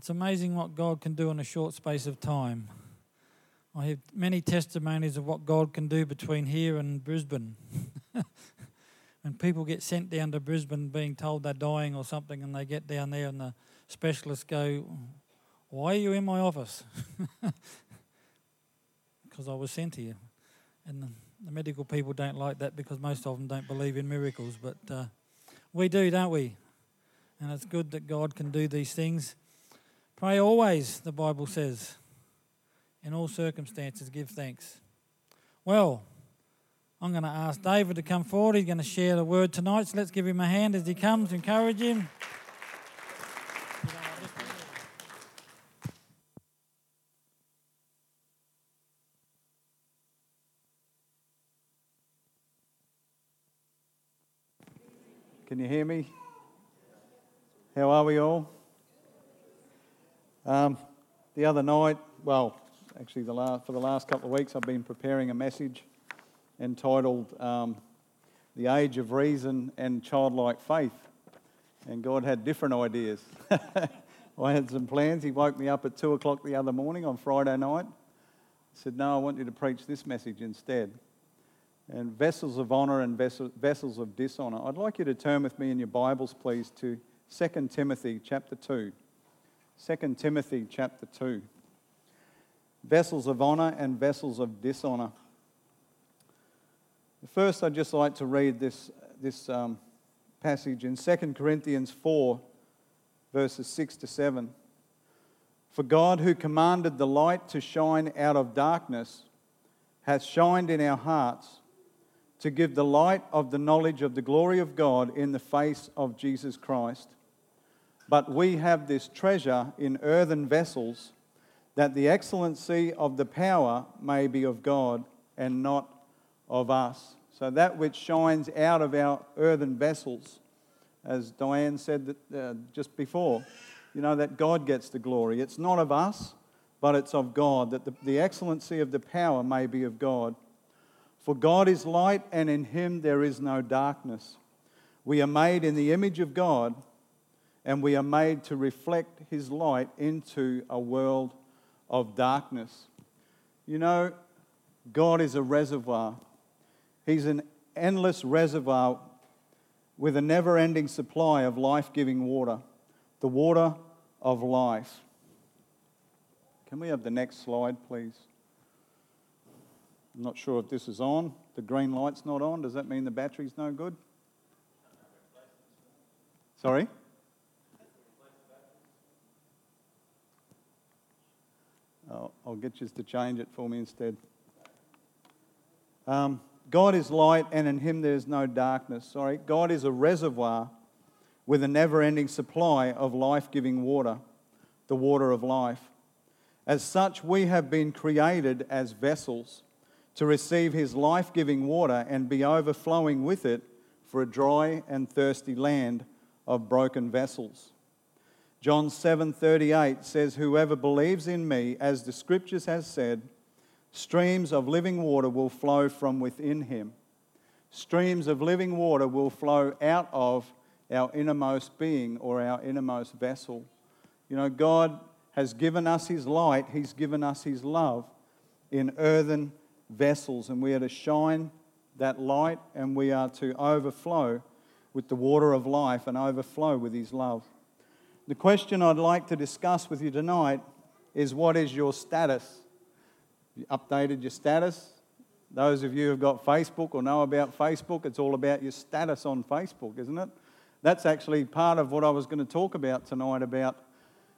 It's amazing what God can do in a short space of time. I have many testimonies of what God can do between here and Brisbane. When people get sent down to Brisbane being told they're dying or something, and they get down there and the specialists go, "Why are you in my office?" "Because I was sent here." And the medical people don't like that because most of them don't believe in miracles. But we do, don't we? And it's good that God can do these things. Pray always, the Bible says. In all circumstances, give thanks. Well, I'm going to ask David to come forward. He's going to share the word tonight. So let's give him a hand as he comes. Encourage him. Can you hear me? How are we all? The other night, for the last couple of weeks, I've been preparing a message entitled The Age of Reason and Childlike Faith. And God had different ideas. I had some plans. He woke me up at 2 o'clock the other morning on Friday night. He said, "No, I want you to preach this message instead." And vessels of honour and vessels of dishonour. I'd like you to turn with me in your Bibles, please, to 2 Timothy chapter 2. 2 Timothy chapter 2. Vessels of honour and vessels of dishonour. First, I'd just like to read this passage in 2 Corinthians 4, verses 6 to 7. "For God, who commanded the light to shine out of darkness, hath shined in our hearts to give the light of the knowledge of the glory of God in the face of Jesus Christ. But we have this treasure in earthen vessels, that the excellency of the power may be of God and not of us." So that which shines out of our earthen vessels, as Diane said just before, you know, that God gets the glory. It's not of us, but it's of God, that the excellency of the power may be of God. "For God is light, and in him there is no darkness. We are made in the image of God, and we are made to reflect his light into a world of darkness." You know, God is a reservoir. He's an endless reservoir with a never-ending supply of life-giving water, the water of life. Can we have the next slide, please? I'm not sure if this is on. The green light's not on. Does that mean the battery's no good? Sorry? I'll get you to change it for me instead. God is light, and in him there is no darkness. Sorry. God is a reservoir with a never-ending supply of life-giving water, the water of life. As such, we have been created as vessels to receive his life-giving water and be overflowing with it for a dry and thirsty land of broken vessels. John 7:38 says, "Whoever believes in me, as the Scriptures has said, streams of living water will flow from within him." Streams of living water will flow out of our innermost being or our innermost vessel. You know, God has given us his light. He's given us his love in earthen vessels, and we are to shine that light, and we are to overflow with the water of life and overflow with his love. The question I'd like to discuss with you tonight is, what is your status? You updated your status? Those of you who have got Facebook or know about Facebook, it's all about your status on Facebook, isn't it? That's actually part of what I was going to talk about tonight, about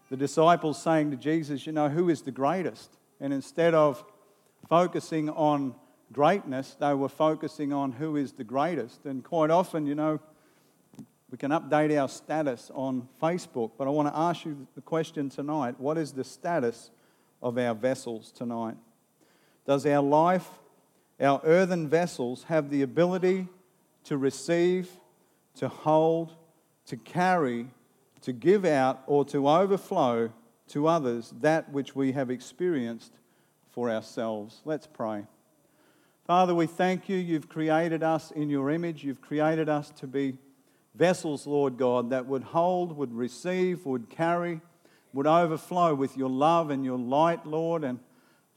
the disciples saying to Jesus, you know, who is the greatest? And instead of focusing on greatness, they were focusing on who is the greatest. And quite often, you know, we can update our status on Facebook, but I want to ask you the question tonight: what is the status of our vessels tonight? Does our life, our earthen vessels, have the ability to receive, to hold, to carry, to give out, or to overflow to others that which we have experienced for ourselves? Let's pray. Father, we thank you. You've created us in your image. You've created us to be vessels, Lord God, that would hold, would receive, would carry, would overflow with your love and your light, Lord, and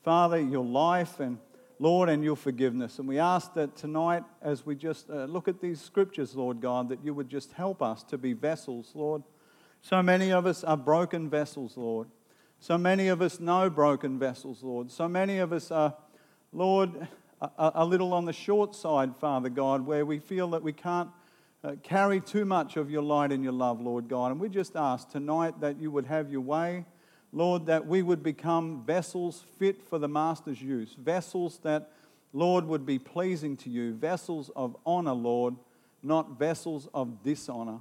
Father, your life, and Lord, and your forgiveness. And we ask that tonight, as we just look at these scriptures, Lord God, that you would just help us to be vessels, Lord. So many of us are broken vessels, Lord. So many of us know broken vessels, Lord. So many of us are, Lord, a little on the short side, Father God, where we feel that we can't carry too much of your light and your love, Lord God. And we just ask tonight that you would have your way, Lord, that we would become vessels fit for the Master's use, vessels that, Lord, would be pleasing to you, vessels of honor, Lord, not vessels of dishonor.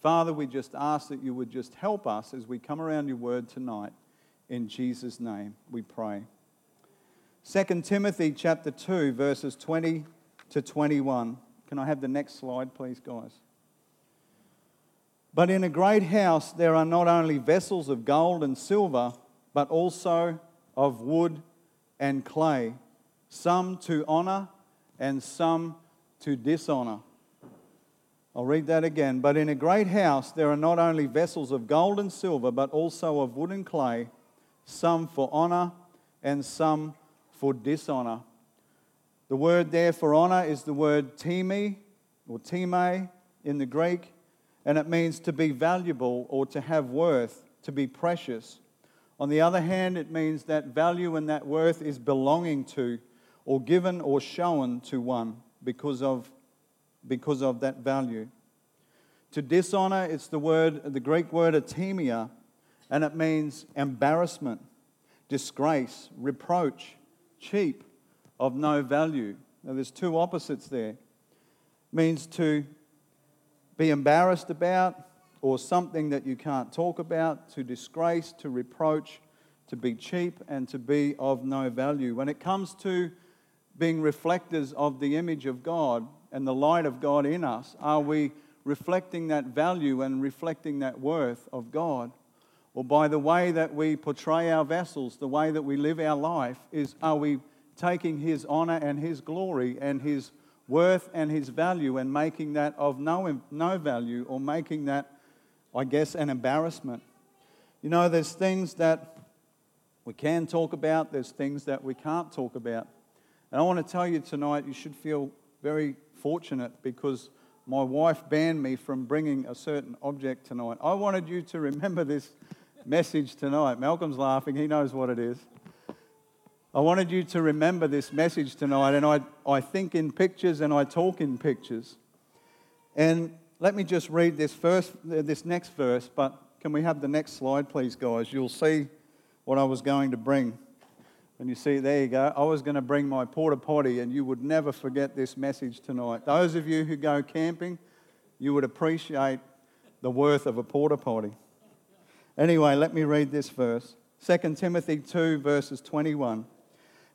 Father, we just ask that you would just help us as we come around your word tonight. In Jesus' name we pray. 2 Timothy chapter 2, verses 20 to 21. Can I have the next slide, please, guys? But in a great house there are not only vessels of gold and silver, but also of wood and clay, some to honor and some to dishonor. I'll read that again. But in a great house there are not only vessels of gold and silver, but also of wood and clay, some for honor and some for dishonor. The word there for honor is the word timi, or time in the Greek, and it means to be valuable or to have worth, to be precious. On the other hand, it means that value and that worth is belonging to, or given or shown to one because of that value. To dishonor, it's the Greek word atemia, and it means embarrassment, disgrace, reproach, cheap, of no value. Now there's two opposites there. It means to be embarrassed about, or something that you can't talk about, to disgrace, to reproach, to be cheap, and to be of no value. When it comes to being reflectors of the image of God and the light of God in us, are we reflecting that value and reflecting that worth of God? Or by the way that we portray our vessels, the way that we live our life, are we taking his honor and his glory and his worth and his value and making that of no value, or making that, I guess, an embarrassment? You know, there's things that we can talk about, there's things that we can't talk about. And I want to tell you tonight, you should feel very fortunate, because my wife banned me from bringing a certain object tonight. I wanted you to remember this message tonight. Malcolm's laughing, he knows what it is. I wanted you to remember this message tonight, and I think in pictures and I talk in pictures. And let me just read this next verse, but can we have the next slide, please, guys? You'll see what I was going to bring. And you see, there you go. I was going to bring my porta potty, and you would never forget this message tonight. Those of you who go camping, you would appreciate the worth of a porta potty. Anyway, let me read this verse. 2 Timothy 2, verses 21.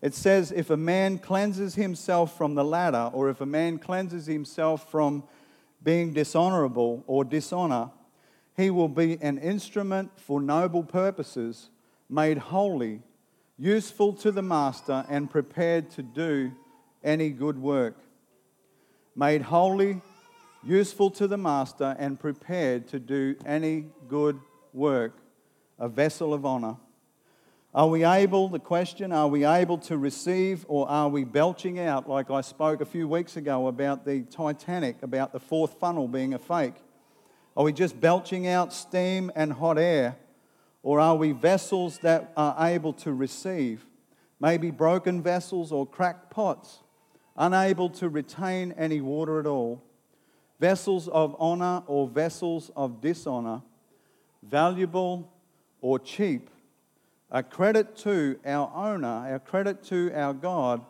It says, if a man cleanses himself from the latter, or if a man cleanses himself from being dishonorable or dishonor, he will be an instrument for noble purposes, made holy, useful to the master, and prepared to do any good work. Made holy, useful to the master, and prepared to do any good work. A vessel of honor. Are we able to receive, or are we belching out, like I spoke a few weeks ago about the Titanic, about the fourth funnel being a fake? Are we just belching out steam and hot air, or are we vessels that are able to receive? Maybe broken vessels or cracked pots, unable to retain any water at all. Vessels of honor or vessels of dishonor, valuable or cheap, a credit to our owner, a credit to our God,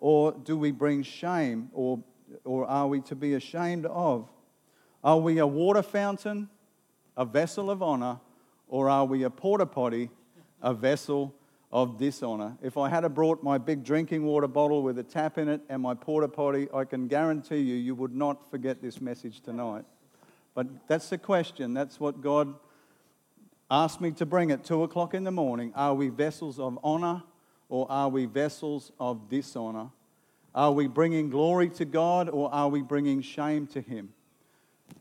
or do we bring shame, or are we to be ashamed of? Are we a water fountain, a vessel of honor, or are we a porta potty, a vessel of dishonor? If I had brought my big drinking water bottle with a tap in it and my porta potty, I can guarantee you, you would not forget this message tonight. But that's the question. That's what God asked me to bring at 2 o'clock in the morning. Are we vessels of honor, or are we vessels of dishonor? Are we bringing glory to God, or are we bringing shame to him?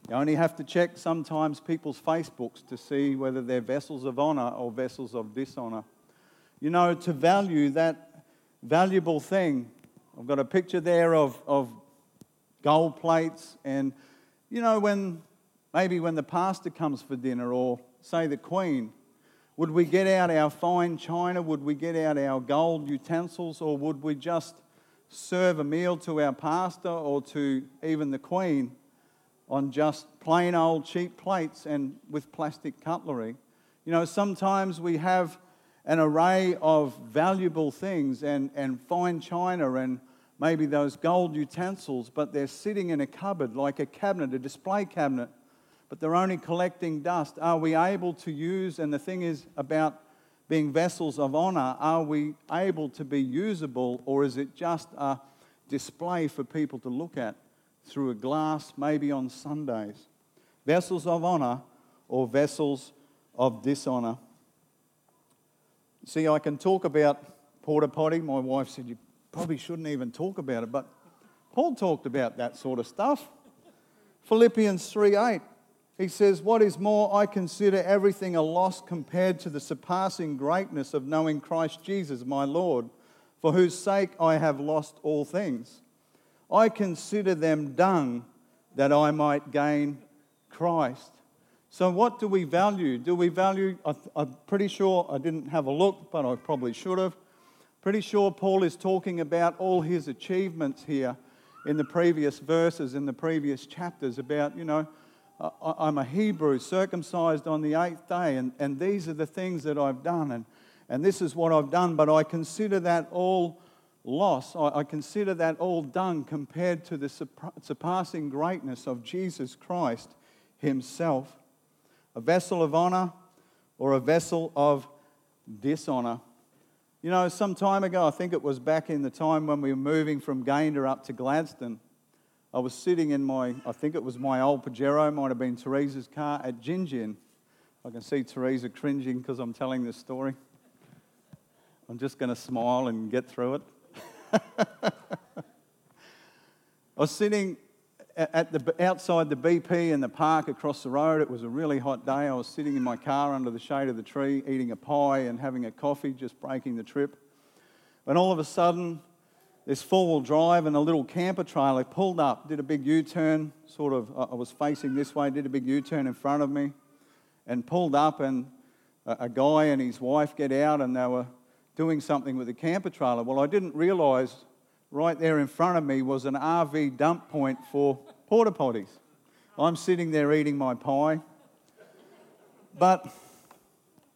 You only have to check sometimes people's Facebooks to see whether they're vessels of honor or vessels of dishonor. You know, to value that valuable thing. I've got a picture there of gold plates, and you know, when the pastor comes for dinner, or say the Queen, would we get out our fine china? Would we get out our gold utensils? Or would we just serve a meal to our pastor or to even the Queen on just plain old cheap plates and with plastic cutlery? You know, sometimes we have an array of valuable things and fine china and maybe those gold utensils, but they're sitting in a cupboard like a cabinet, a display cabinet, but they're only collecting dust. Are we able to use, and the thing is about being vessels of honor, are we able to be usable, or is it just a display for people to look at through a glass, maybe on Sundays? Vessels of honor or vessels of dishonor. See, I can talk about porta potty. My wife said, you probably shouldn't even talk about it, but Paul talked about that sort of stuff. Philippians 3:8. He says, what is more, I consider everything a loss compared to the surpassing greatness of knowing Christ Jesus, my Lord, for whose sake I have lost all things. I consider them dung that I might gain Christ. So what do we value? Do we value, I'm pretty sure, I didn't have a look, but I probably should have. Pretty sure Paul is talking about all his achievements here in the previous verses, in the previous chapters about, you know, I'm a Hebrew, circumcised on the 8th day, and these are the things that I've done, and this is what I've done, but I consider that all loss. I consider that all dung compared to the surpassing greatness of Jesus Christ himself. A vessel of honor or a vessel of dishonor. You know, some time ago, I think it was back in the time when we were moving from Gander up to Gladstone, I was sitting in my old Pajero, might have been Teresa's car, at Gin Gin. I can see Teresa cringing because I'm telling this story. I'm just going to smile and get through it. I was sitting outside the BP in the park across the road. It was a really hot day. I was sitting in my car under the shade of the tree, eating a pie and having a coffee, just breaking the trip. When all of a sudden, this four-wheel drive and a little camper trailer pulled up, did a big U-turn, sort of, I was facing this way, did a big U-turn in front of me, and pulled up, and a guy and his wife get out, and they were doing something with the camper trailer. Well, I didn't realise right there in front of me was an RV dump point for porta potties. I'm sitting there eating my pie, but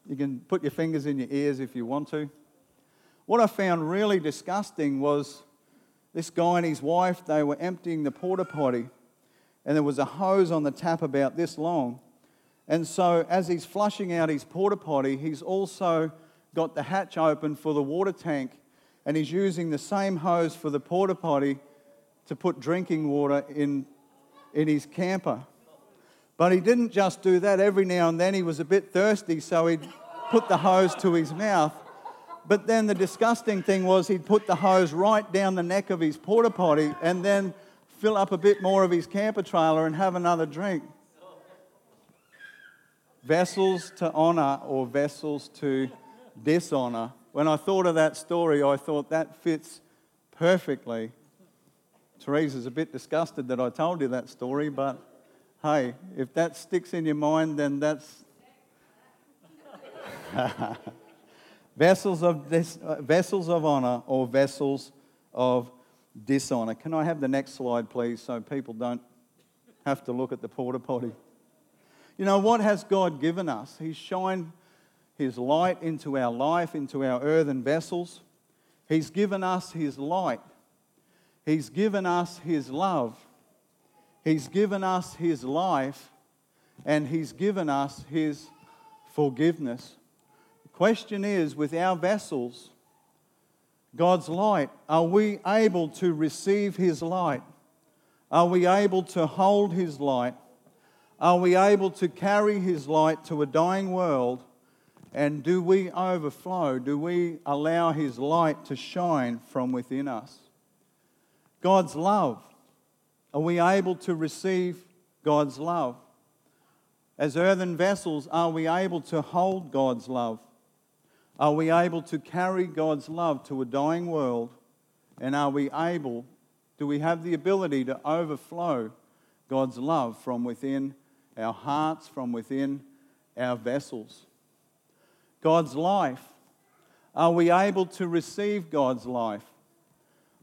you can put your fingers in your ears if you want to. What I found really disgusting was this guy and his wife, they were emptying the porta potty, and there was a hose on the tap about this long. And so as he's flushing out his porta potty, he's also got the hatch open for the water tank, and he's using the same hose for the porta potty to put drinking water in his camper. But he didn't just do that. Every now and then he was a bit thirsty, so he'd put the hose to his mouth. But then the disgusting thing was he'd put the hose right down the neck of his porta potty and then fill up a bit more of his camper trailer and have another drink. Vessels to honour or vessels to dishonour. When I thought of that story, I thought that fits perfectly. Teresa's a bit disgusted that I told you that story, but hey, if that sticks in your mind, then that's... Vessels of honor or vessels of dishonor. Can I have the next slide, please, so people don't have to look at the porta potty? You know, what has God given us? He's shined his light into our life, into our earthen vessels. He's given us his light. He's given us his love. He's given us his life. And he's given us his forgiveness. Question is, with our vessels, God's light, are we able to receive his light? Are we able to hold his light? Are we able to carry his light to a dying world? And do we overflow? Do we allow his light to shine from within us? God's love, are we able to receive God's love? As earthen vessels, are we able to hold God's love? Are we able to carry God's love to a dying world? And are we able, do we have the ability to overflow God's love from within our hearts, from within our vessels? God's life. Are we able to receive God's life?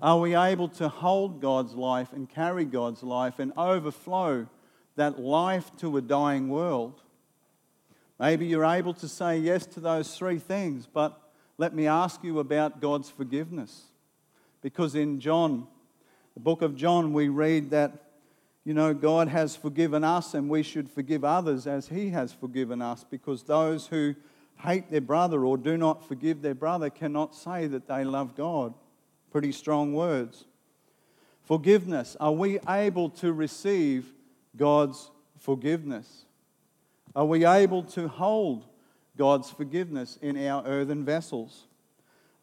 Are we able to hold God's life and carry God's life and overflow that life to a dying world? Maybe you're able to say yes to those three things, but let me ask you about God's forgiveness. Because in John, the book of John, we read that, you know, God has forgiven us and we should forgive others as He has forgiven us, because those who hate their brother or do not forgive their brother cannot say that they love God. Pretty strong words. Forgiveness. Are we able to receive God's forgiveness? Are we able to hold God's forgiveness in our earthen vessels?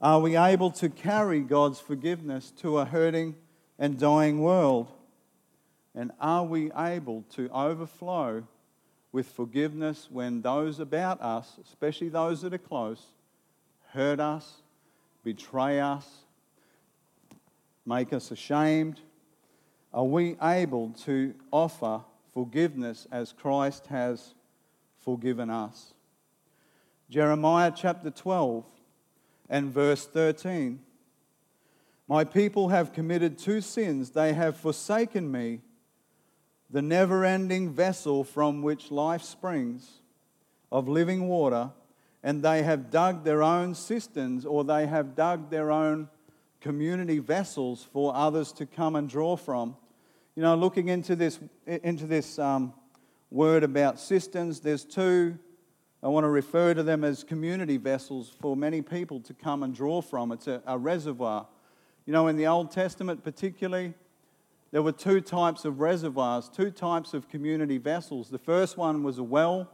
Are we able to carry God's forgiveness to a hurting and dying world? And are we able to overflow with forgiveness when those about us, especially those that are close, hurt us, betray us, make us ashamed? Are we able to offer forgiveness as Christ has forgiven us? Jeremiah chapter 12 and verse 13. My people have committed two sins. They have forsaken me, the never-ending vessel from which life springs, of living water, and they have dug their own cisterns, or they have dug their own community vessels for others to come and draw from. You know, looking into this word about cisterns, there's two, I want to refer to them as community vessels for many people to come and draw from. It's a reservoir. You know, in the Old Testament particularly, there were two types of reservoirs, two types of community vessels. The first one was a well,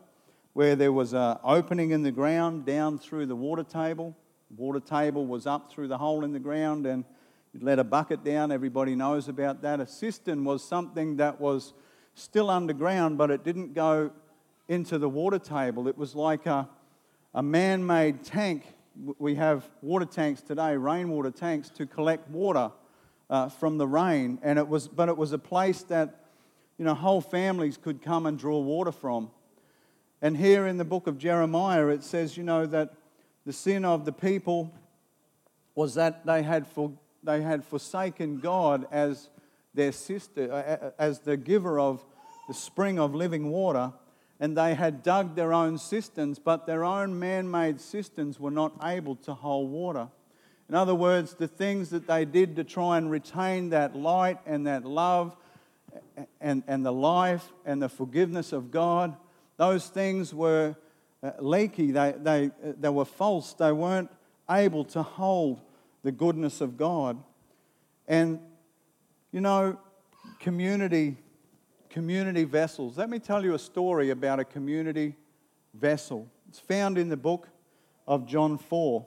where there was an opening in the ground down through the water table. The water table was up through the hole in the ground, and you'd let a bucket down. Everybody knows about that. A cistern was something that was still underground, but it didn't go into the water table. It was like a man-made tank. We have water tanks today, rainwater tanks, to collect water from the rain. And it was a place that, you know, whole families could come and draw water from. And here in the book of Jeremiah, it says, you know, that the sin of the people was that they had forsaken God as their sister, as the giver of the spring of living water, and they had dug their own cisterns, but their own man-made cisterns were not able to hold water. In other words, the things that they did to try and retain that light and that love and the life and the forgiveness of God, those things were leaky, they were false, they weren't able to hold the goodness of God. And, you know, community vessels. Let me tell you a story about a community vessel. It's found in the book of John 4.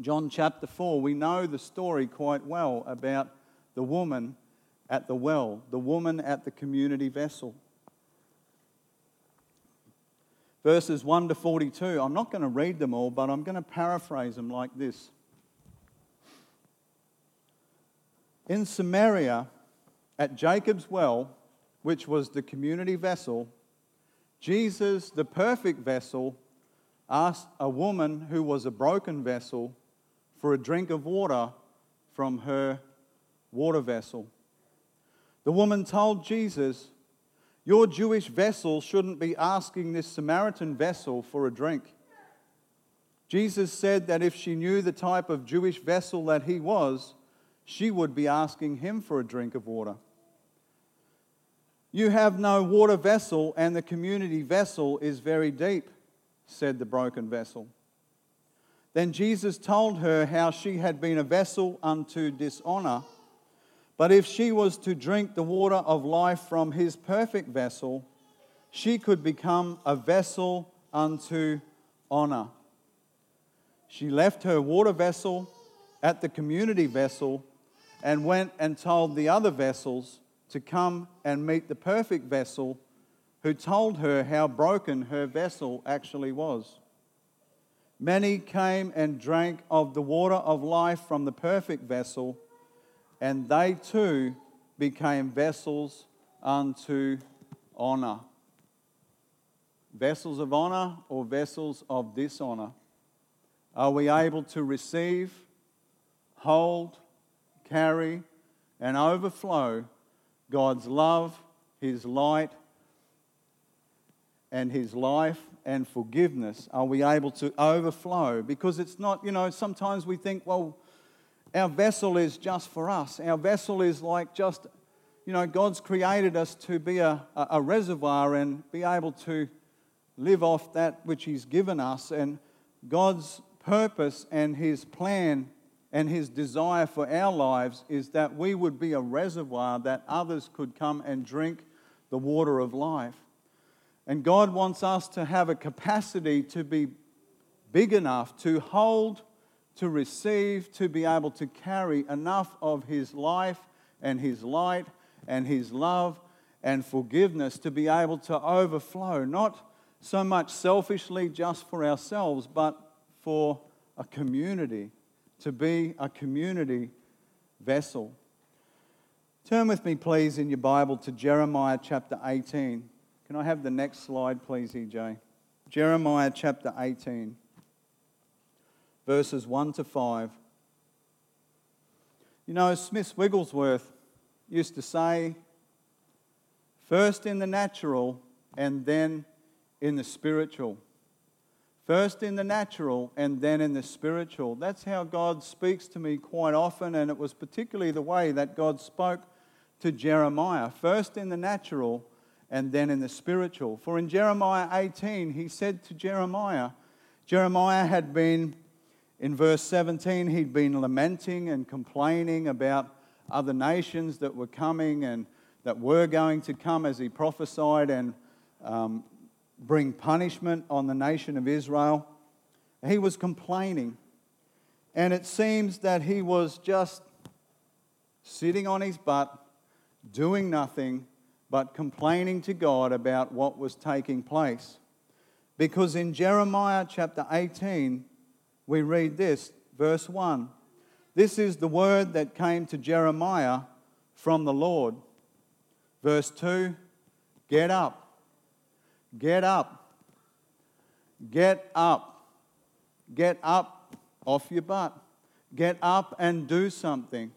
John chapter 4. We know the story quite well about the woman at the well, the woman at the community vessel. Verses 1 to 42. I'm not going to read them all, but I'm going to paraphrase them like this. In Samaria, at Jacob's well, which was the community vessel, Jesus, the perfect vessel, asked a woman who was a broken vessel for a drink of water from her water vessel. The woman told Jesus, "Your Jewish vessel shouldn't be asking this Samaritan vessel for a drink." Jesus said that if she knew the type of Jewish vessel that he was, she would be asking him for a drink of water. "You have no water vessel, and the community vessel is very deep," said the broken vessel. Then Jesus told her how she had been a vessel unto dishonor, but if she was to drink the water of life from his perfect vessel, she could become a vessel unto honor. She left her water vessel at the community vessel and went and told the other vessels to come and meet the perfect vessel who told her how broken her vessel actually was. Many came and drank of the water of life from the perfect vessel, and they too became vessels unto honor. Vessels of honor or vessels of dishonor? Are we able to receive, hold, carry, and overflow God's love, His light, and His life and forgiveness? Are we able to overflow? Because it's not, sometimes we think, well, our vessel is just for us. Our vessel is like just, God's created us to be a reservoir and be able to live off that which He's given us. And God's purpose and His plan and His desire for our lives is that we would be a reservoir that others could come and drink the water of life. And God wants us to have a capacity to be big enough to hold, to receive, to be able to carry enough of His life and His light and His love and forgiveness to be able to overflow, not so much selfishly just for ourselves, but for a community, to be a community vessel. Turn with me, please, in your Bible to Jeremiah chapter 18. Can I have the next slide, please, EJ? Jeremiah chapter 18. Verses 1 to 5. Smith Wigglesworth used to say, first in the natural and then in the spiritual. First in the natural and then in the spiritual. That's how God speaks to me quite often, and it was particularly the way that God spoke to Jeremiah. First in the natural and then in the spiritual. For in Jeremiah 18, He said to Jeremiah, Jeremiah had been, in verse 17, he'd been lamenting and complaining about other nations that were coming and that were going to come, as he prophesied, and bring punishment on the nation of Israel. He was complaining. And it seems that he was just sitting on his butt, doing nothing but complaining to God about what was taking place. Because in Jeremiah chapter 18, we read this, verse 1. This is the word that came to Jeremiah from the Lord. Verse 2, get up. Get up, get up, get up off your butt. Get up and do something.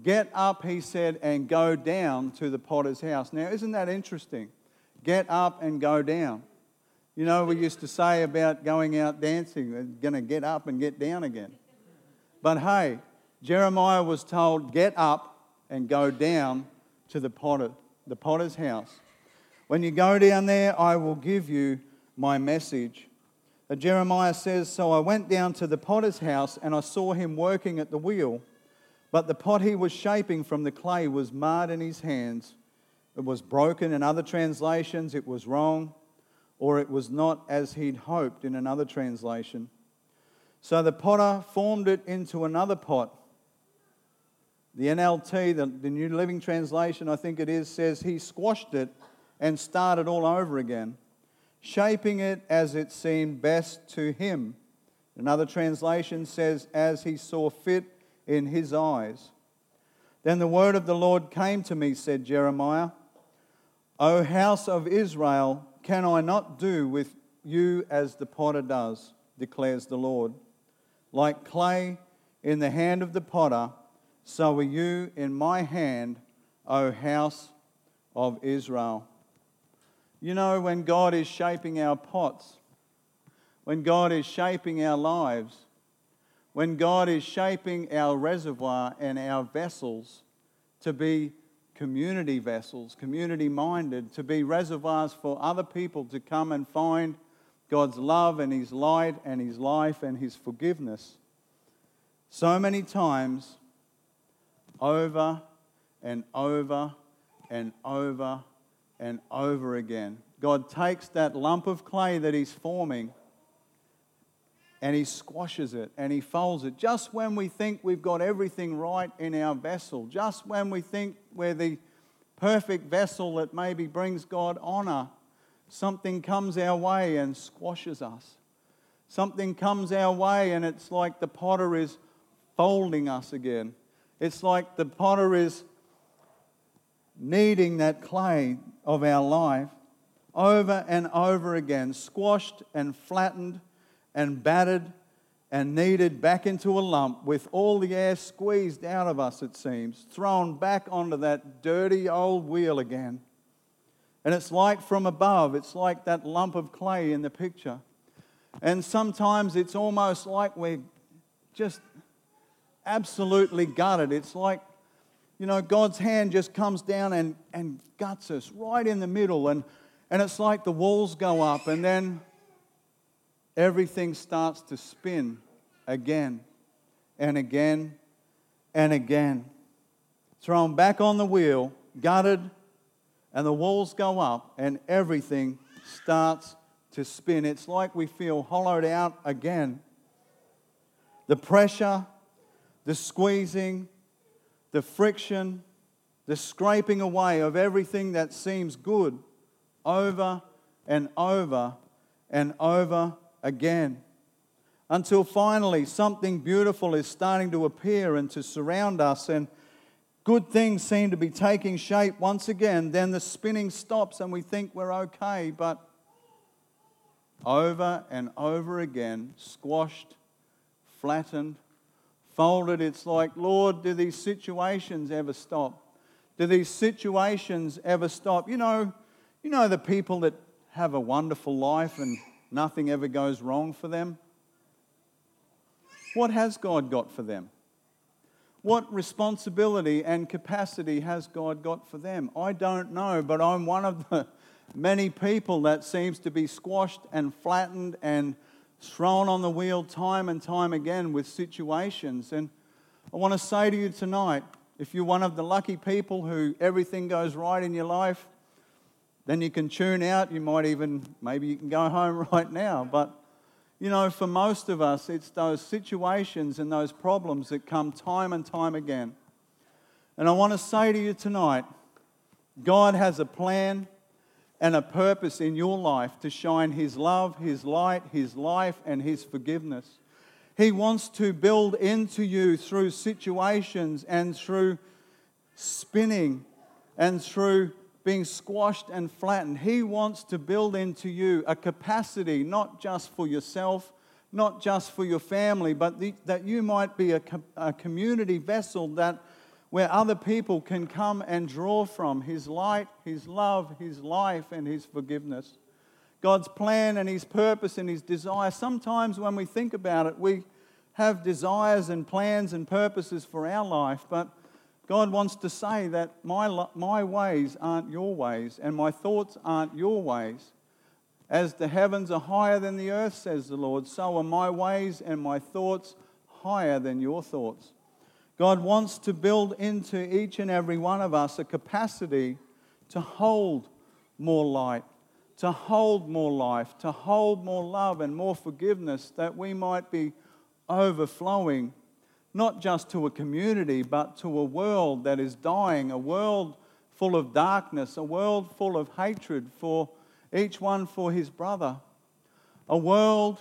Get up, He said, and go down to the potter's house. Now, isn't that interesting? Get up and go down. We used to say about going out dancing, they're going to get up and get down again. But hey, Jeremiah was told, get up and go down to the potter's house. When you go down there, I will give you my message. And Jeremiah says, so I went down to the potter's house and I saw him working at the wheel, but the pot he was shaping from the clay was marred in his hands. It was broken. In other translations, it was wrong, or it was not as he'd hoped in another translation. So the potter formed it into another pot. The NLT, the New Living Translation, I think it is, says he squashed it and started all over again, shaping it as it seemed best to him. Another translation says, as he saw fit in his eyes. Then the word of the Lord came to me, said Jeremiah, O house of Israel, can I not do with you as the potter does, declares the Lord. Like clay in the hand of the potter, so are you in my hand, O house of Israel. When God is shaping our pots, when God is shaping our lives, when God is shaping our reservoir and our vessels to be community vessels, community-minded, to be reservoirs for other people to come and find God's love and His light and His life and His forgiveness. So many times, over and over and over and over again, God takes that lump of clay that He's forming and He squashes it and He folds it. Just when we think we've got everything right in our vessel, just when we think we're the perfect vessel that maybe brings God honor, something comes our way and squashes us. Something comes our way and it's like the potter is folding us again. It's like the potter is kneading that clay of our life over and over again, squashed and flattened and battered and kneaded back into a lump with all the air squeezed out of us, it seems, thrown back onto that dirty old wheel again. And it's like from above, it's like that lump of clay in the picture. And sometimes it's almost like we're just absolutely gutted. It's like, you know, God's hand just comes down and guts us right in the middle. And it's like the walls go up and then everything starts to spin again and again and again. Thrown back on the wheel, gutted, and the walls go up and everything starts to spin. It's like we feel hollowed out again. The pressure, the squeezing, the friction, the scraping away of everything that seems good over and over and over again, until finally something beautiful is starting to appear and to surround us, and good things seem to be taking shape once again. Then the spinning stops and we think we're okay, but over and over again, squashed, flattened, folded. It's like, Lord, do these situations ever stop? Do these situations ever stop? You know the people that have a wonderful life and nothing ever goes wrong for them? What has God got for them? What responsibility and capacity has God got for them? I don't know, but I'm one of the many people that seems to be squashed and flattened and thrown on the wheel time and time again with situations. And I want to say to you tonight, if you're one of the lucky people who everything goes right in your life, then you can tune out. You might even, maybe you can go home right now. But, you know, for most of us, it's those situations and those problems that come time and time again. And I want to say to you tonight, God has a plan and a purpose in your life to shine His love, His light, His life, and His forgiveness. He wants to build into you through situations and through spinning and through being squashed and flattened. He wants to build into you a capacity, not just for yourself, not just for your family, but that you might be a community vessel that where other people can come and draw from His light, His love, His life, and His forgiveness. God's plan and His purpose and His desire. Sometimes when we think about it, we have desires and plans and purposes for our life, but God wants to say that my ways aren't your ways and my thoughts aren't your ways. As the heavens are higher than the earth, says the Lord, so are my ways and my thoughts higher than your thoughts. God wants to build into each and every one of us a capacity to hold more light, to hold more life, to hold more love and more forgiveness, that we might be overflowing, not just to a community, but to a world that is dying, a world full of darkness, a world full of hatred for each one for his brother, a world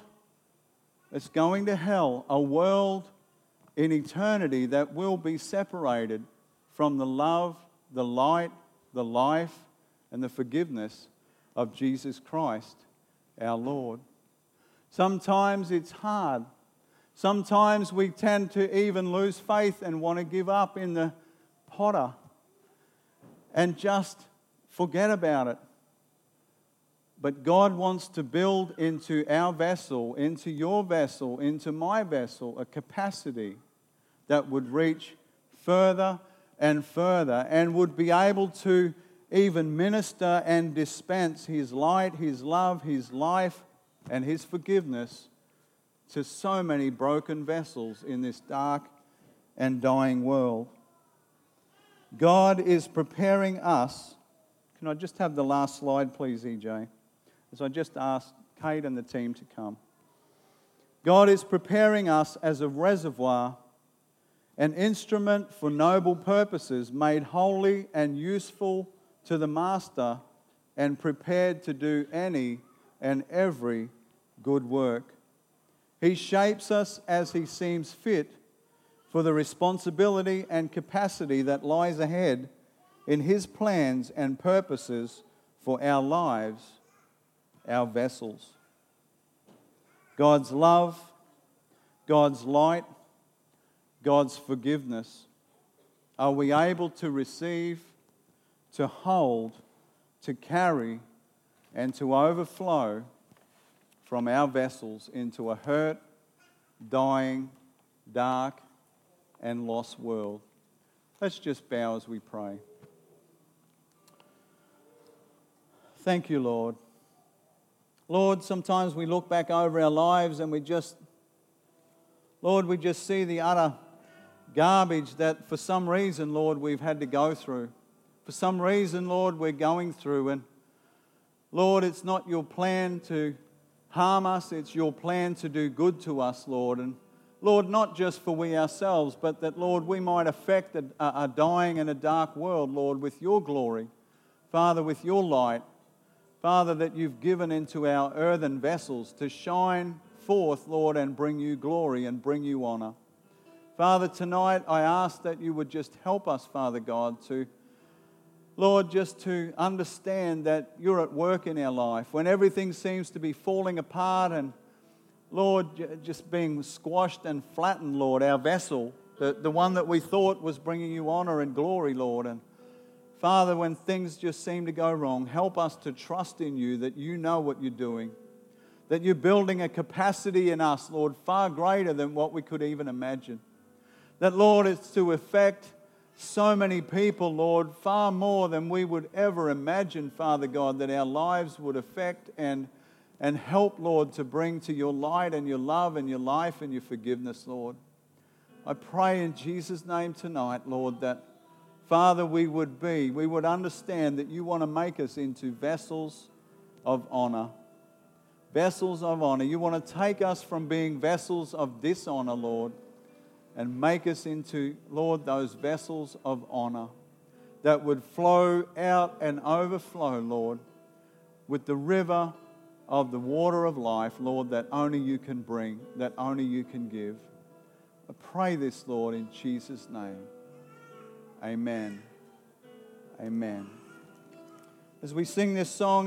that's going to hell, a world in eternity that will be separated from the love, the light, the life, and the forgiveness of Jesus Christ, our Lord. Sometimes it's hard. Sometimes we tend to even lose faith and want to give up in the potter and just forget about it. But God wants to build into our vessel, into your vessel, into my vessel, a capacity that would reach further and further and would be able to even minister and dispense His light, His love, His life, and His forgiveness to so many broken vessels in this dark and dying world. God is preparing us. Can I just have the last slide, please, EJ? As I just asked Kate and the team to come. God is preparing us as a reservoir an instrument for noble purposes, made holy and useful to the master and prepared to do any and every good work. He shapes us as he seems fit for the responsibility and capacity that lies ahead in his plans and purposes for our lives, our vessels. God's love, God's light, God's forgiveness. Are we able to receive, to hold, to carry, and to overflow from our vessels into a hurt, dying, dark, and lost world? Let's just bow as we pray. Thank you, Lord. Lord, sometimes we look back over our lives and we just see the utter garbage that for some reason, Lord, we've had to go through. For some reason, Lord, we're going through. And Lord, it's not your plan to harm us, it's your plan to do good to us, Lord. And Lord, not just for we ourselves, but that, Lord, we might affect a dying and a dark world, Lord, with your glory. Father, with your light. Father, that you've given into our earthen vessels to shine forth, Lord, and bring you glory and bring you honor. Father, tonight I ask that you would just help us, Father God, to understand that you're at work in our life. When everything seems to be falling apart and, Lord, just being squashed and flattened, Lord, our vessel, the one that we thought was bringing you honor and glory, Lord. And Father, when things just seem to go wrong, help us to trust in you that you know what you're doing, that you're building a capacity in us, Lord, far greater than what we could even imagine. That, Lord, it's to affect so many people, Lord, far more than we would ever imagine, Father God, that our lives would affect and help, Lord, to bring to your light and your love and your life and your forgiveness, Lord. I pray in Jesus' name tonight, Lord, that, Father, we would understand that you want to make us into vessels of honor. Vessels of honor. You want to take us from being vessels of dishonor, Lord, and make us into, Lord, those vessels of honor that would flow out and overflow, Lord, with the river of the water of life, Lord, that only you can bring, that only you can give. I pray this, Lord, in Jesus' name. Amen. Amen. As we sing this song,